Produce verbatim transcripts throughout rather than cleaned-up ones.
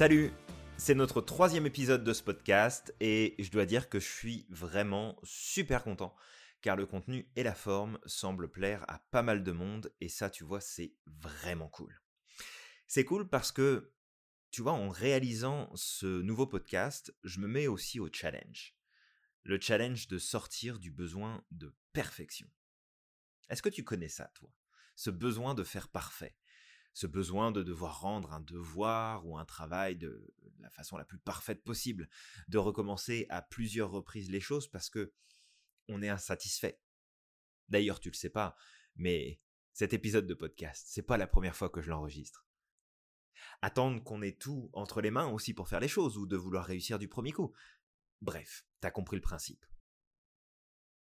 Salut, c'est notre troisième épisode de ce podcast et je dois dire que je suis vraiment super content car le contenu et la forme semblent plaire à pas mal de monde et ça, tu vois, c'est vraiment cool. C'est cool parce que, tu vois, en réalisant ce nouveau podcast, je me mets aussi au challenge. Le challenge de sortir du besoin de perfection. Est-ce que tu connais ça, toi ? Ce besoin de faire parfait ? Ce besoin de devoir rendre un devoir ou un travail de la façon la plus parfaite possible, de recommencer à plusieurs reprises les choses parce que on est insatisfait. D'ailleurs, tu le sais pas, mais cet épisode de podcast, c'est pas la première fois que je l'enregistre. Attendre qu'on ait tout entre les mains aussi pour faire les choses ou de vouloir réussir du premier coup. Bref, t'as compris le principe.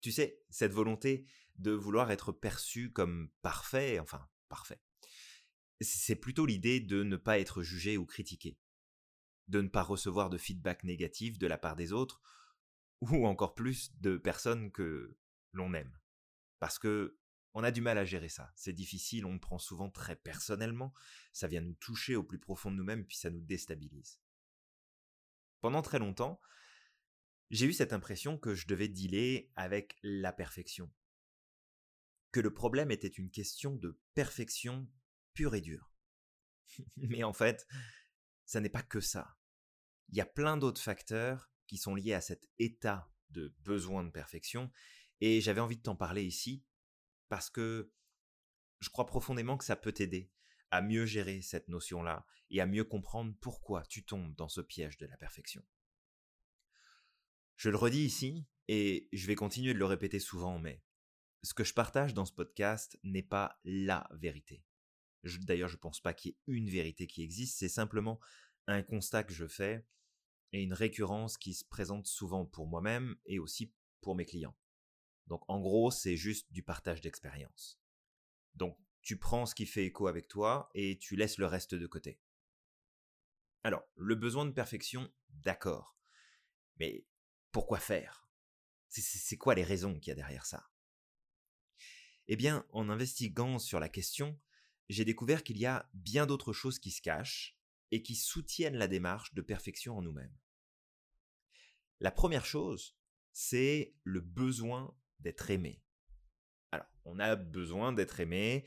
Tu sais, cette volonté de vouloir être perçu comme parfait, enfin, parfait. C'est plutôt l'idée de ne pas être jugé ou critiqué, de ne pas recevoir de feedback négatif de la part des autres, ou encore plus de personnes que l'on aime. Parce que on a du mal à gérer ça, c'est difficile, on le prend souvent très personnellement, ça vient nous toucher au plus profond de nous-mêmes, puis ça nous déstabilise. Pendant très longtemps, j'ai eu cette impression que je devais dealer avec la perfection, que le problème était une question de perfection pure et dure. Mais en fait, ça n'est pas que ça. Il y a plein d'autres facteurs qui sont liés à cet état de besoin de perfection, et j'avais envie de t'en parler ici, parce que je crois profondément que ça peut t'aider à mieux gérer cette notion-là, et à mieux comprendre pourquoi tu tombes dans ce piège de la perfection. Je le redis ici, et je vais continuer de le répéter souvent, mais ce que je partage dans ce podcast n'est pas la vérité. Je, d'ailleurs, je ne pense pas qu'il y ait une vérité qui existe, c'est simplement un constat que je fais et une récurrence qui se présente souvent pour moi-même et aussi pour mes clients. Donc en gros, c'est juste du partage d'expérience. Donc tu prends ce qui fait écho avec toi et tu laisses le reste de côté. Alors, le besoin de perfection, d'accord. Mais pourquoi faire ? c'est, c'est, c'est quoi les raisons qu'il y a derrière ça ? Eh bien, en investiguant sur la question, j'ai découvert qu'il y a bien d'autres choses qui se cachent et qui soutiennent la démarche de perfection en nous-mêmes. La première chose, c'est le besoin d'être aimé. Alors, on a besoin d'être aimé,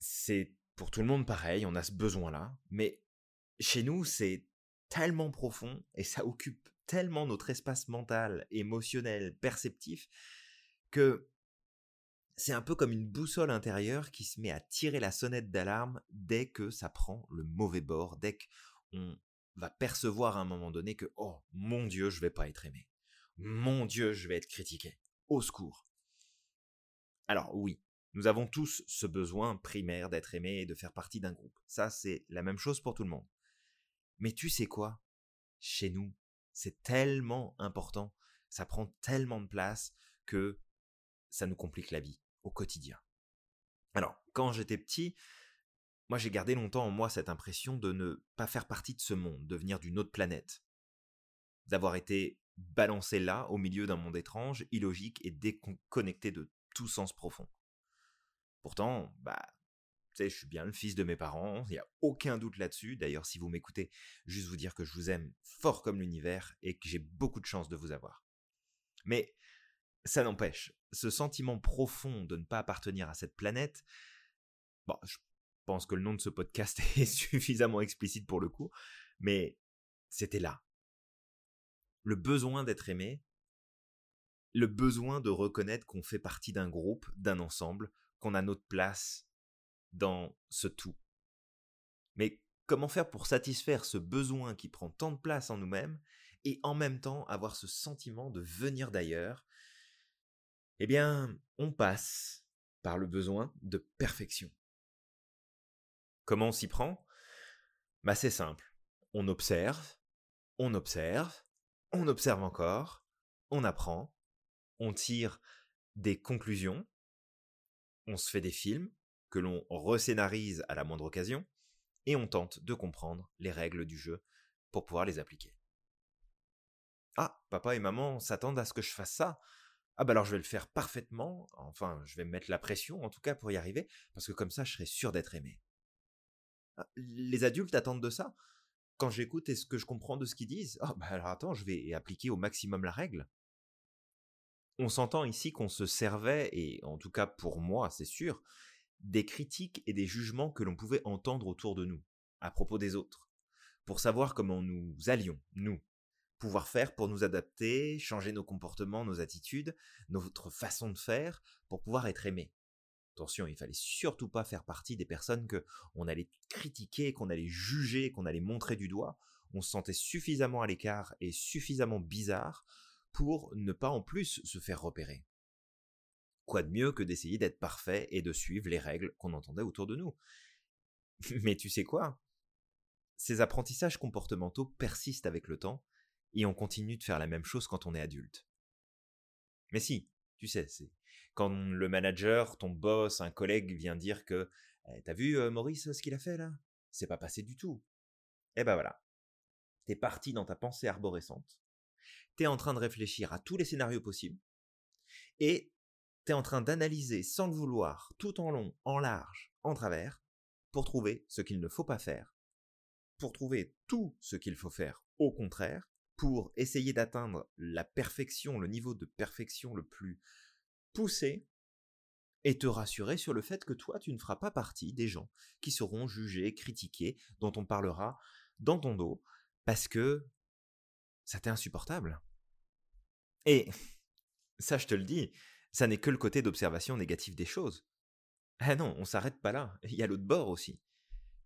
c'est pour tout le monde pareil, on a ce besoin-là, mais chez nous, c'est tellement profond et ça occupe tellement notre espace mental, émotionnel, perceptif, que c'est un peu comme une boussole intérieure qui se met à tirer la sonnette d'alarme dès que ça prend le mauvais bord, dès qu'on va percevoir à un moment donné que « Oh, mon Dieu, je vais pas être aimé. Mon Dieu, je vais être critiqué. Au secours. » Alors oui, nous avons tous ce besoin primaire d'être aimé et de faire partie d'un groupe. Ça, c'est la même chose pour tout le monde. Mais tu sais quoi ? Chez nous, c'est tellement important, ça prend tellement de place que ça nous complique la vie. Au quotidien. Alors, quand j'étais petit, moi j'ai gardé longtemps en moi cette impression de ne pas faire partie de ce monde, de venir d'une autre planète, d'avoir été balancé là, au milieu d'un monde étrange, illogique et déconnecté de tout sens profond. Pourtant, bah, tu sais, je suis bien le fils de mes parents, il n'y a aucun doute là-dessus. D'ailleurs, si vous m'écoutez, juste vous dire que je vous aime fort comme l'univers et que j'ai beaucoup de chance de vous avoir. Mais ça n'empêche, ce sentiment profond de ne pas appartenir à cette planète, bon, je pense que le nom de ce podcast est suffisamment explicite pour le coup, mais c'était là. Le besoin d'être aimé, le besoin de reconnaître qu'on fait partie d'un groupe, d'un ensemble, qu'on a notre place dans ce tout. Mais comment faire pour satisfaire ce besoin qui prend tant de place en nous-mêmes et en même temps avoir ce sentiment de venir d'ailleurs ? Eh bien, on passe par le besoin de perfection. Comment on s'y prend ? Bah c'est simple, on observe, on observe, on observe encore, on apprend, on tire des conclusions, on se fait des films que l'on rescénarise à la moindre occasion et on tente de comprendre les règles du jeu pour pouvoir les appliquer. Ah, papa et maman s'attendent à ce que je fasse ça. Ah bah alors je vais le faire parfaitement, enfin je vais me mettre la pression en tout cas pour y arriver, parce que comme ça je serai sûr d'être aimé. Les adultes attendent de ça. quand j'écoute, est-ce que je comprends de ce qu'ils disent? Ah, bah alors attends, je vais appliquer au maximum la règle. On s'entend ici qu'on se servait, et en tout cas pour moi, c'est sûr, des critiques et des jugements que l'on pouvait entendre autour de nous, à propos des autres, pour savoir comment nous allions, nous, pouvoir faire pour nous adapter, changer nos comportements, nos attitudes, notre façon de faire, pour pouvoir être aimés. Attention, il fallait surtout pas faire partie des personnes que on allait critiquer, qu'on allait juger, qu'on allait montrer du doigt. On se sentait suffisamment à l'écart et suffisamment bizarre pour ne pas en plus se faire repérer. Quoi de mieux que d'essayer d'être parfait et de suivre les règles qu'on entendait autour de nous? Mais tu sais quoi? Ces apprentissages comportementaux persistent avec le temps et on continue de faire la même chose quand on est adulte. Mais si, tu sais, c'est quand le manager, ton boss, un collègue vient dire que eh, « T'as vu euh, Maurice ce qu'il a fait là? C'est pas passé du tout. » Eh ben voilà, t'es parti dans ta pensée arborescente. T'es en train de réfléchir à tous les scénarios possibles, et t'es en train d'analyser sans le vouloir, tout en long, en large, en travers, pour trouver ce qu'il ne faut pas faire, pour trouver tout ce qu'il faut faire au contraire, pour essayer d'atteindre la perfection, le niveau de perfection le plus poussé, et te rassurer sur le fait que toi, tu ne feras pas partie des gens qui seront jugés, critiqués, dont on parlera dans ton dos, parce que ça t'est insupportable. Et ça, je te le dis, ça n'est que le côté d'observation négative des choses. Ah non, on s'arrête pas là, il y a l'autre bord aussi.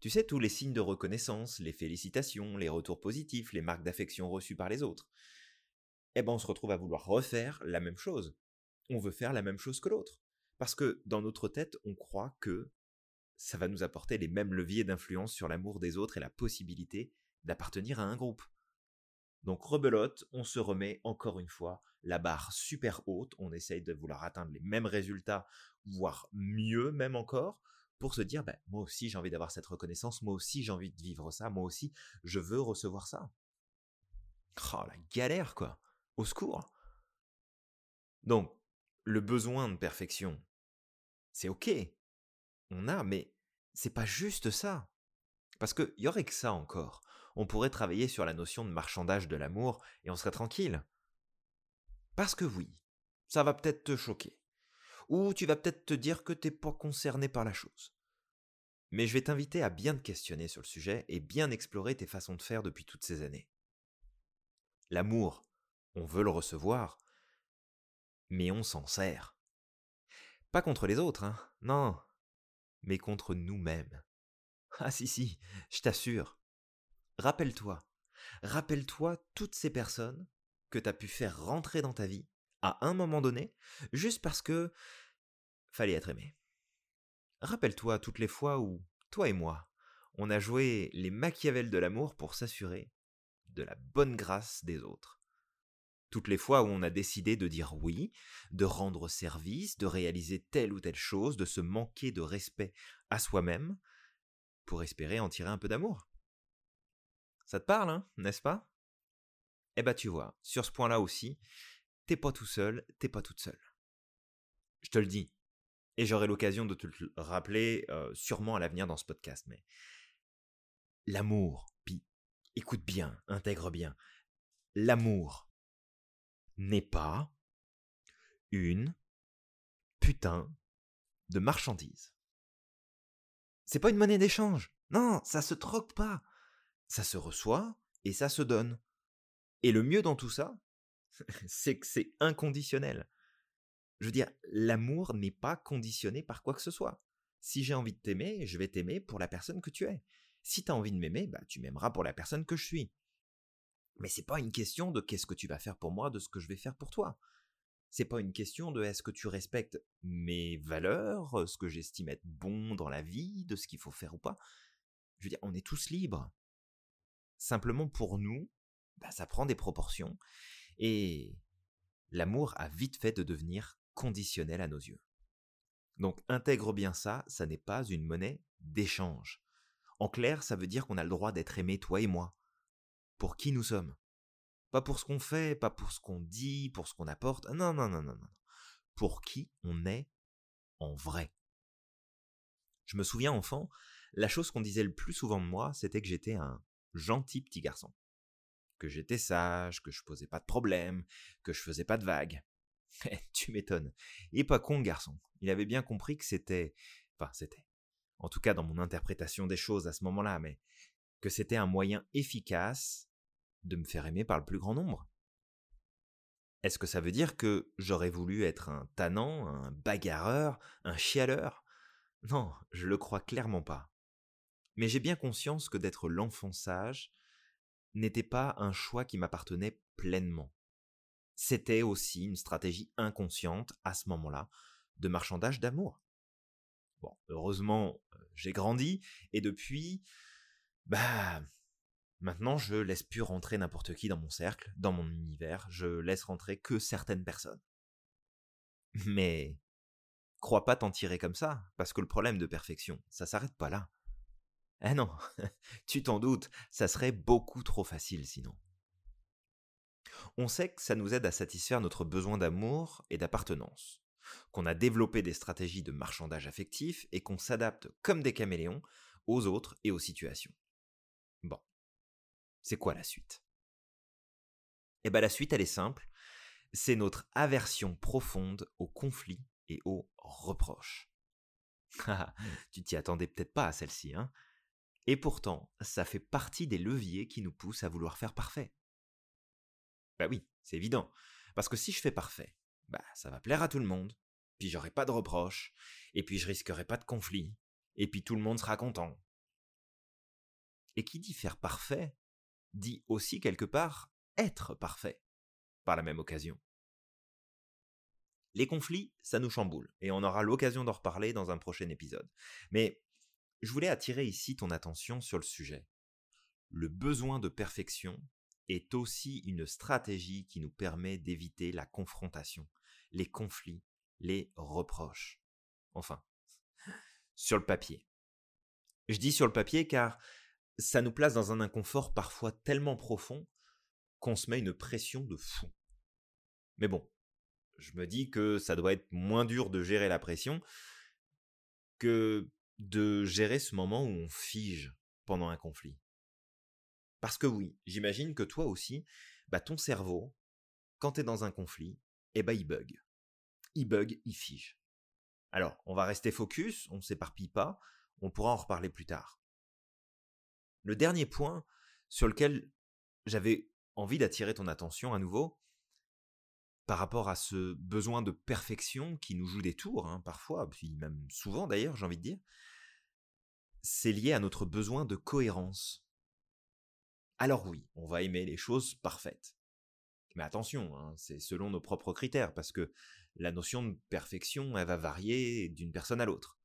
Tu sais, tous les signes de reconnaissance, les félicitations, les retours positifs, les marques d'affection reçues par les autres. Eh ben, on se retrouve à vouloir refaire la même chose. On veut faire la même chose que l'autre. Parce que dans notre tête, on croit que ça va nous apporter les mêmes leviers d'influence sur l'amour des autres et la possibilité d'appartenir à un groupe. Donc rebelote, on se remet encore une fois la barre super haute, on essaye de vouloir atteindre les mêmes résultats, voire mieux même encore, pour se dire bah, « moi aussi j'ai envie d'avoir cette reconnaissance, moi aussi j'ai envie de vivre ça, moi aussi je veux recevoir ça ». Oh la galère quoi, au secours. Donc le besoin de perfection, c'est ok, on a, mais c'est pas juste ça, parce qu'il y aurait que ça encore. On pourrait travailler sur la notion de marchandage de l'amour et on serait tranquille. Parce que oui, ça va peut-être te choquer. Ou tu vas peut-être te dire que t'es pas concerné par la chose. Mais je vais t'inviter à bien te questionner sur le sujet et bien explorer tes façons de faire depuis toutes ces années. L'amour, on veut le recevoir, mais on s'en sert. Pas contre les autres, hein, non, mais contre nous-mêmes. Ah si si, je t'assure. Rappelle-toi, rappelle-toi toutes ces personnes que t'as pu faire rentrer dans ta vie à un moment donné, juste parce que fallait être aimé. Rappelle-toi toutes les fois où, toi et moi, on a joué les Machiavel de l'amour pour s'assurer de la bonne grâce des autres. Toutes les fois où on a décidé de dire oui, de rendre service, de réaliser telle ou telle chose, de se manquer de respect à soi-même, pour espérer en tirer un peu d'amour. Ça te parle, hein, n'est-ce pas? Eh bah tu vois, sur ce point-là aussi, t'es pas tout seul, t'es pas toute seule. Je te le dis, et j'aurai l'occasion de te le rappeler euh, sûrement à l'avenir dans ce podcast, mais l'amour, puis écoute bien, intègre bien, l'amour n'est pas une putain de marchandise. C'est pas une monnaie d'échange, non, ça se troque pas. Ça se reçoit et ça se donne. Et le mieux dans tout ça, c'est que c'est inconditionnel. Je veux dire, l'amour n'est pas conditionné par quoi que ce soit. Si j'ai envie de t'aimer, je vais t'aimer pour la personne que tu es. Si t'as envie de m'aimer, bah, tu m'aimeras pour la personne que je suis. Mais c'est pas une question de qu'est-ce que tu vas faire pour moi, de ce que je vais faire pour toi. C'est pas une question de est-ce que tu respectes mes valeurs, ce que j'estime être bon dans la vie, de ce qu'il faut faire ou pas. Je veux dire, on est tous libres. Simplement pour nous, bah ça prend des proportions et l'amour a vite fait de devenir conditionnel à nos yeux. Donc intègre bien ça, ça n'est pas une monnaie d'échange. En clair, ça veut dire qu'on a le droit d'être aimé, toi et moi, pour qui nous sommes. Pas pour ce qu'on fait, pas pour ce qu'on dit, pour ce qu'on apporte, non, non, non, non, non. Pour qui on est en vrai. Je me souviens enfant, la chose qu'on disait le plus souvent de moi, c'était que j'étais un gentil petit garçon, que j'étais sage, que je posais pas de problème, que je faisais pas de vagues. Tu m'étonnes. Il est pas con, le garçon. Il avait bien compris que c'était... Enfin, c'était... En tout cas, dans mon interprétation des choses à ce moment-là, mais que c'était un moyen efficace de me faire aimer par le plus grand nombre. Est-ce que ça veut dire que j'aurais voulu être un tannant, un bagarreur, un chialeur ? Non, je le crois clairement pas. Mais j'ai bien conscience que d'être l'enfant sage n'était pas un choix qui m'appartenait pleinement. C'était aussi une stratégie inconsciente, à ce moment-là, de marchandage d'amour. Bon, heureusement, j'ai grandi, et depuis, bah, maintenant je laisse plus rentrer n'importe qui dans mon cercle, dans mon univers, je laisse rentrer que certaines personnes. Mais, crois pas t'en tirer comme ça, parce que le problème de perfection, ça s'arrête pas là. Ah non, tu t'en doutes, ça serait beaucoup trop facile sinon. On sait que ça nous aide à satisfaire notre besoin d'amour et d'appartenance, qu'on a développé des stratégies de marchandage affectif et qu'on s'adapte comme des caméléons aux autres et aux situations. Bon, c'est quoi la suite ? Eh bien la suite elle est simple, c'est notre aversion profonde aux conflits et aux reproches. Tu t'y attendais peut-être pas à celle-ci, hein ? Et pourtant, ça fait partie des leviers qui nous poussent à vouloir faire parfait. Bah oui, c'est évident, parce que si je fais parfait, bah ça va plaire à tout le monde, puis j'aurai pas de reproches, et puis je risquerai pas de conflits, et puis tout le monde sera content. Et qui dit faire parfait, dit aussi quelque part être parfait, par la même occasion. Les conflits, ça nous chamboule, et on aura l'occasion d'en reparler dans un prochain épisode. Mais je voulais attirer ici ton attention sur le sujet. Le besoin de perfection est aussi une stratégie qui nous permet d'éviter la confrontation, les conflits, les reproches. Enfin, sur le papier. Je dis sur le papier car ça nous place dans un inconfort parfois tellement profond qu'on se met une pression de fou. Mais bon, je me dis que ça doit être moins dur de gérer la pression que de gérer ce moment où on fige pendant un conflit. Parce que oui, j'imagine que toi aussi, bah ton cerveau, quand t'es dans un conflit, eh bah il bug. Il bug, il fige. Alors, on va rester focus, on ne s'éparpille pas, on pourra en reparler plus tard. Le dernier point sur lequel j'avais envie d'attirer ton attention à nouveau, par rapport à ce besoin de perfection qui nous joue des tours, hein, parfois, puis même souvent d'ailleurs, j'ai envie de dire, c'est lié à notre besoin de cohérence. Alors oui, on va aimer les choses parfaites. Mais attention, hein, c'est selon nos propres critères, parce que la notion de perfection, elle va varier d'une personne à l'autre.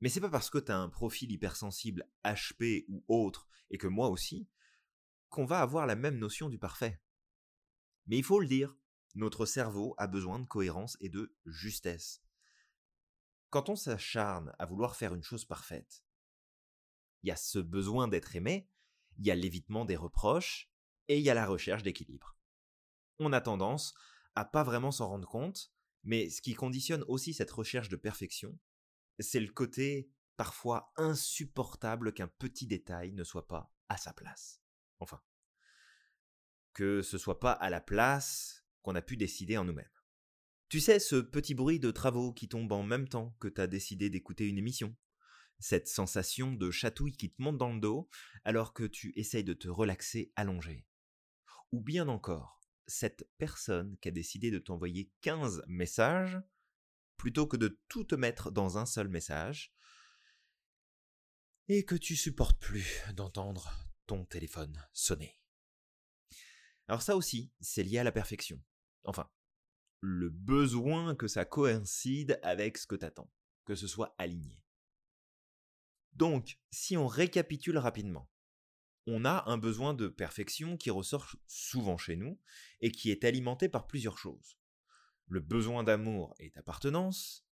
Mais c'est pas parce que t'as un profil hypersensible H P ou autre, et que moi aussi, qu'on va avoir la même notion du parfait. Mais il faut le dire, notre cerveau a besoin de cohérence et de justesse. Quand on s'acharne à vouloir faire une chose parfaite, il y a ce besoin d'être aimé, il y a l'évitement des reproches et il y a la recherche d'équilibre. On a tendance à pas vraiment s'en rendre compte, mais ce qui conditionne aussi cette recherche de perfection, c'est le côté parfois insupportable qu'un petit détail ne soit pas à sa place. Enfin, que ce soit pas à la place qu'on a pu décider en nous-mêmes. Tu sais, ce petit bruit de travaux qui tombe en même temps que t'as décidé d'écouter une émission, cette sensation de chatouille qui te monte dans le dos alors que tu essayes de te relaxer allongé. Ou bien encore, cette personne qui a décidé de t'envoyer quinze messages plutôt que de tout te mettre dans un seul message et que tu supportes plus d'entendre ton téléphone sonner. Alors ça aussi, c'est lié à la perfection. Enfin, le besoin que ça coïncide avec ce que t'attends, que ce soit aligné. Donc, si on récapitule rapidement, on a un besoin de perfection qui ressort souvent chez nous et qui est alimenté par plusieurs choses. Le besoin d'amour et d'appartenance,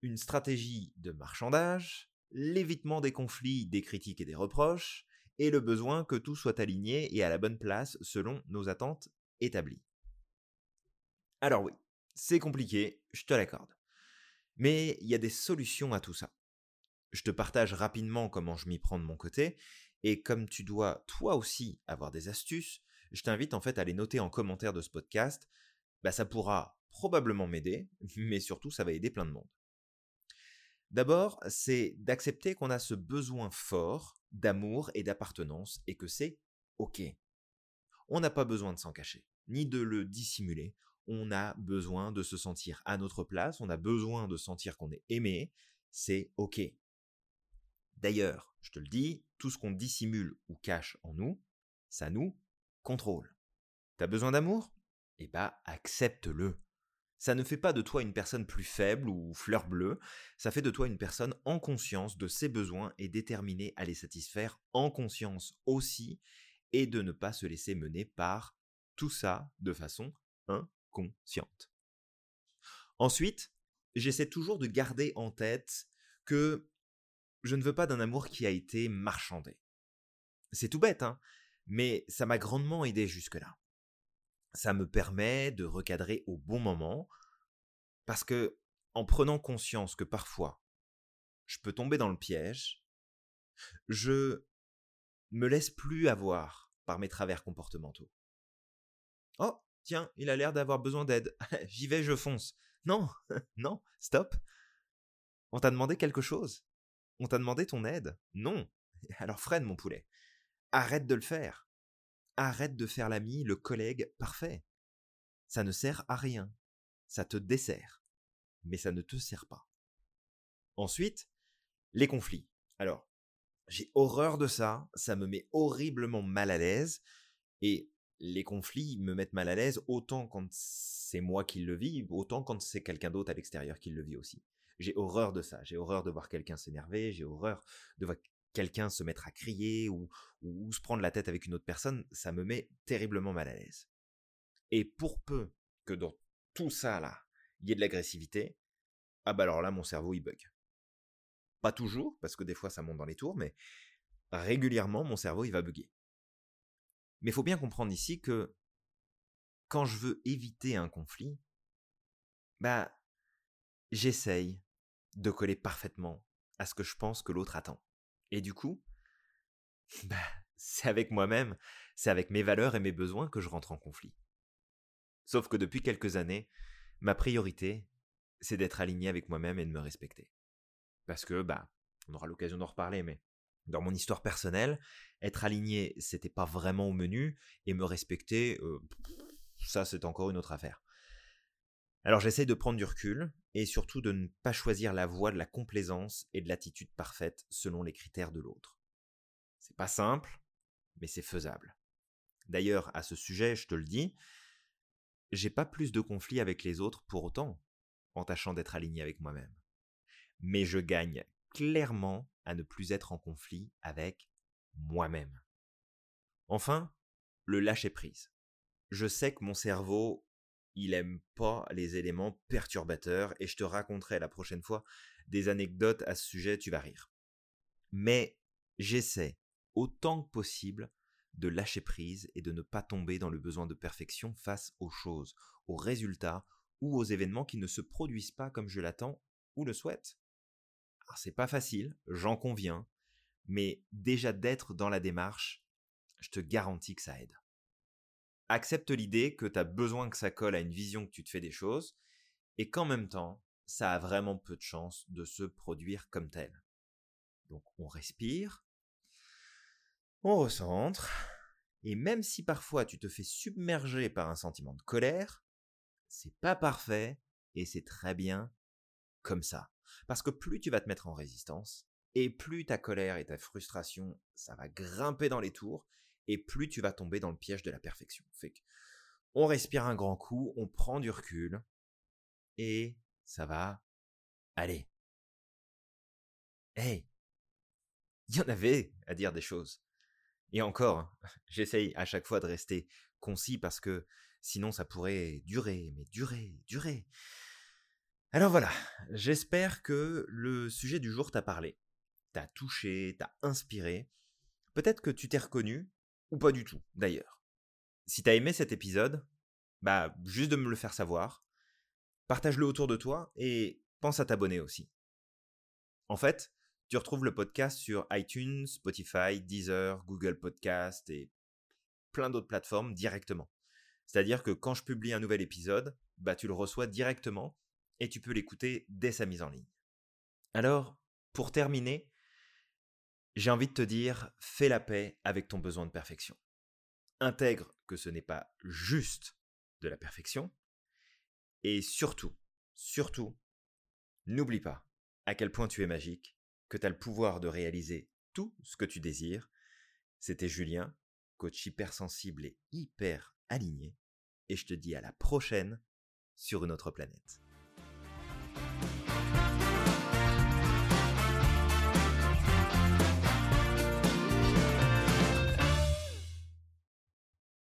une stratégie de marchandage, l'évitement des conflits, des critiques et des reproches, et le besoin que tout soit aligné et à la bonne place selon nos attentes établies. Alors oui, c'est compliqué, je te l'accorde. Mais il y a des solutions à tout ça. Je te partage rapidement comment je m'y prends de mon côté, Et comme tu dois toi aussi avoir des astuces, je t'invite en fait à les noter en commentaire de ce podcast. Bah, ça pourra probablement m'aider, mais surtout ça va aider plein de monde. D'abord, c'est d'accepter qu'on a ce besoin fort d'amour et d'appartenance et que c'est OK. On n'a pas besoin de s'en cacher, ni de le dissimuler. On a besoin de se sentir à notre place, on a besoin de sentir qu'on est aimé, c'est OK. D'ailleurs, je te le dis, tout ce qu'on dissimule ou cache en nous, ça nous contrôle. T'as besoin d'amour ? Eh bah, accepte-le. Ça ne fait pas de toi une personne plus faible ou fleur bleue, ça fait de toi une personne en conscience de ses besoins et déterminée à les satisfaire en conscience aussi, et de ne pas se laisser mener par tout ça de façon inconsciente. Ensuite, j'essaie toujours de garder en tête que je ne veux pas d'un amour qui a été marchandé. C'est tout bête, hein, mais ça m'a grandement aidé jusque-là. Ça me permet de recadrer au bon moment, parce que en prenant conscience que parfois, je peux tomber dans le piège, je me laisse plus avoir par mes travers comportementaux. Oh, tiens, il a l'air d'avoir besoin d'aide. J'y vais, je fonce. Non, non, stop. On t'a demandé quelque chose ? On t'a demandé ton aide ? Non. Alors freine, mon poulet. Arrête de le faire. Arrête de faire l'ami, le collègue parfait. Ça ne sert à rien. Ça te dessert. Mais ça ne te sert pas. Ensuite, les conflits. Alors, j'ai horreur de ça. Ça me met horriblement mal à l'aise. Et les conflits me mettent mal à l'aise autant quand c'est moi qui le vis, autant quand c'est quelqu'un d'autre à l'extérieur qui le vit aussi. J'ai horreur de ça. J'ai horreur de voir quelqu'un s'énerver. J'ai horreur de voir quelqu'un se mettre à crier ou, ou se prendre la tête avec une autre personne. Ça me met terriblement mal à l'aise. Et pour peu que dans tout ça, là, il y ait de l'agressivité, ah bah alors là, mon cerveau, il bug. Pas toujours, parce que des fois, ça monte dans les tours, mais régulièrement, mon cerveau, il va bugger. Mais il faut bien comprendre ici que quand je veux éviter un conflit, bah, j'essaye de coller parfaitement à ce que je pense que l'autre attend. Et du coup, bah, c'est avec moi-même, c'est avec mes valeurs et mes besoins que je rentre en conflit. Sauf que depuis quelques années, ma priorité, c'est d'être aligné avec moi-même et de me respecter. Parce que, bah, on aura l'occasion d'en reparler, mais dans mon histoire personnelle, être aligné, c'était pas vraiment au menu, et me respecter, euh, ça c'est encore une autre affaire. Alors j'essaye de prendre du recul et surtout de ne pas choisir la voie de la complaisance et de l'attitude parfaite selon les critères de l'autre. C'est pas simple, mais c'est faisable. D'ailleurs, à ce sujet, je te le dis, j'ai pas plus de conflits avec les autres pour autant, en tâchant d'être aligné avec moi-même. Mais je gagne clairement à ne plus être en conflit avec moi-même. Enfin, le lâcher-prise. Je sais que mon cerveau, il aime pas les éléments perturbateurs et je te raconterai la prochaine fois des anecdotes à ce sujet, tu vas rire. Mais j'essaie autant que possible de lâcher prise et de ne pas tomber dans le besoin de perfection face aux choses, aux résultats ou aux événements qui ne se produisent pas comme je l'attends ou le souhaite. Alors c'est pas facile, j'en conviens, mais déjà d'être dans la démarche, je te garantis que ça aide. Accepte l'idée que tu as besoin que ça colle à une vision que tu te fais des choses et qu'en même temps, ça a vraiment peu de chances de se produire comme tel. Donc on respire, on recentre et même si parfois tu te fais submerger par un sentiment de colère, c'est pas parfait et c'est très bien comme ça. Parce que plus tu vas te mettre en résistance et plus ta colère et ta frustration, ça va grimper dans les tours et plus tu vas tomber dans le piège de la perfection. Fait qu'on respire un grand coup, on prend du recul, et ça va aller. Hey, il y en avait à dire des choses. Et encore, hein, j'essaye à chaque fois de rester concis, parce que sinon ça pourrait durer, mais durer, durer. Alors voilà, j'espère que le sujet du jour t'a parlé, t'a touché, t'a inspiré. Peut-être que tu t'es reconnu, ou pas du tout, d'ailleurs. Si t'as aimé cet épisode, bah, juste de me le faire savoir, partage-le autour de toi et pense à t'abonner aussi. En fait, Tu retrouves le podcast sur iTunes, Spotify, Deezer, Google Podcast et plein d'autres plateformes directement. C'est-à-dire que quand je publie un nouvel épisode, bah, tu le reçois directement et tu peux l'écouter dès sa mise en ligne. Alors, pour terminer, j'ai envie de te dire, fais la paix avec ton besoin de perfection. Intègre que ce n'est pas juste de la perfection. Et surtout, surtout, n'oublie pas à quel point tu es magique, que tu as le pouvoir de réaliser tout ce que tu désires. C'était Julien, coach hypersensible et hyper aligné. Et je te dis à la prochaine sur une autre planète.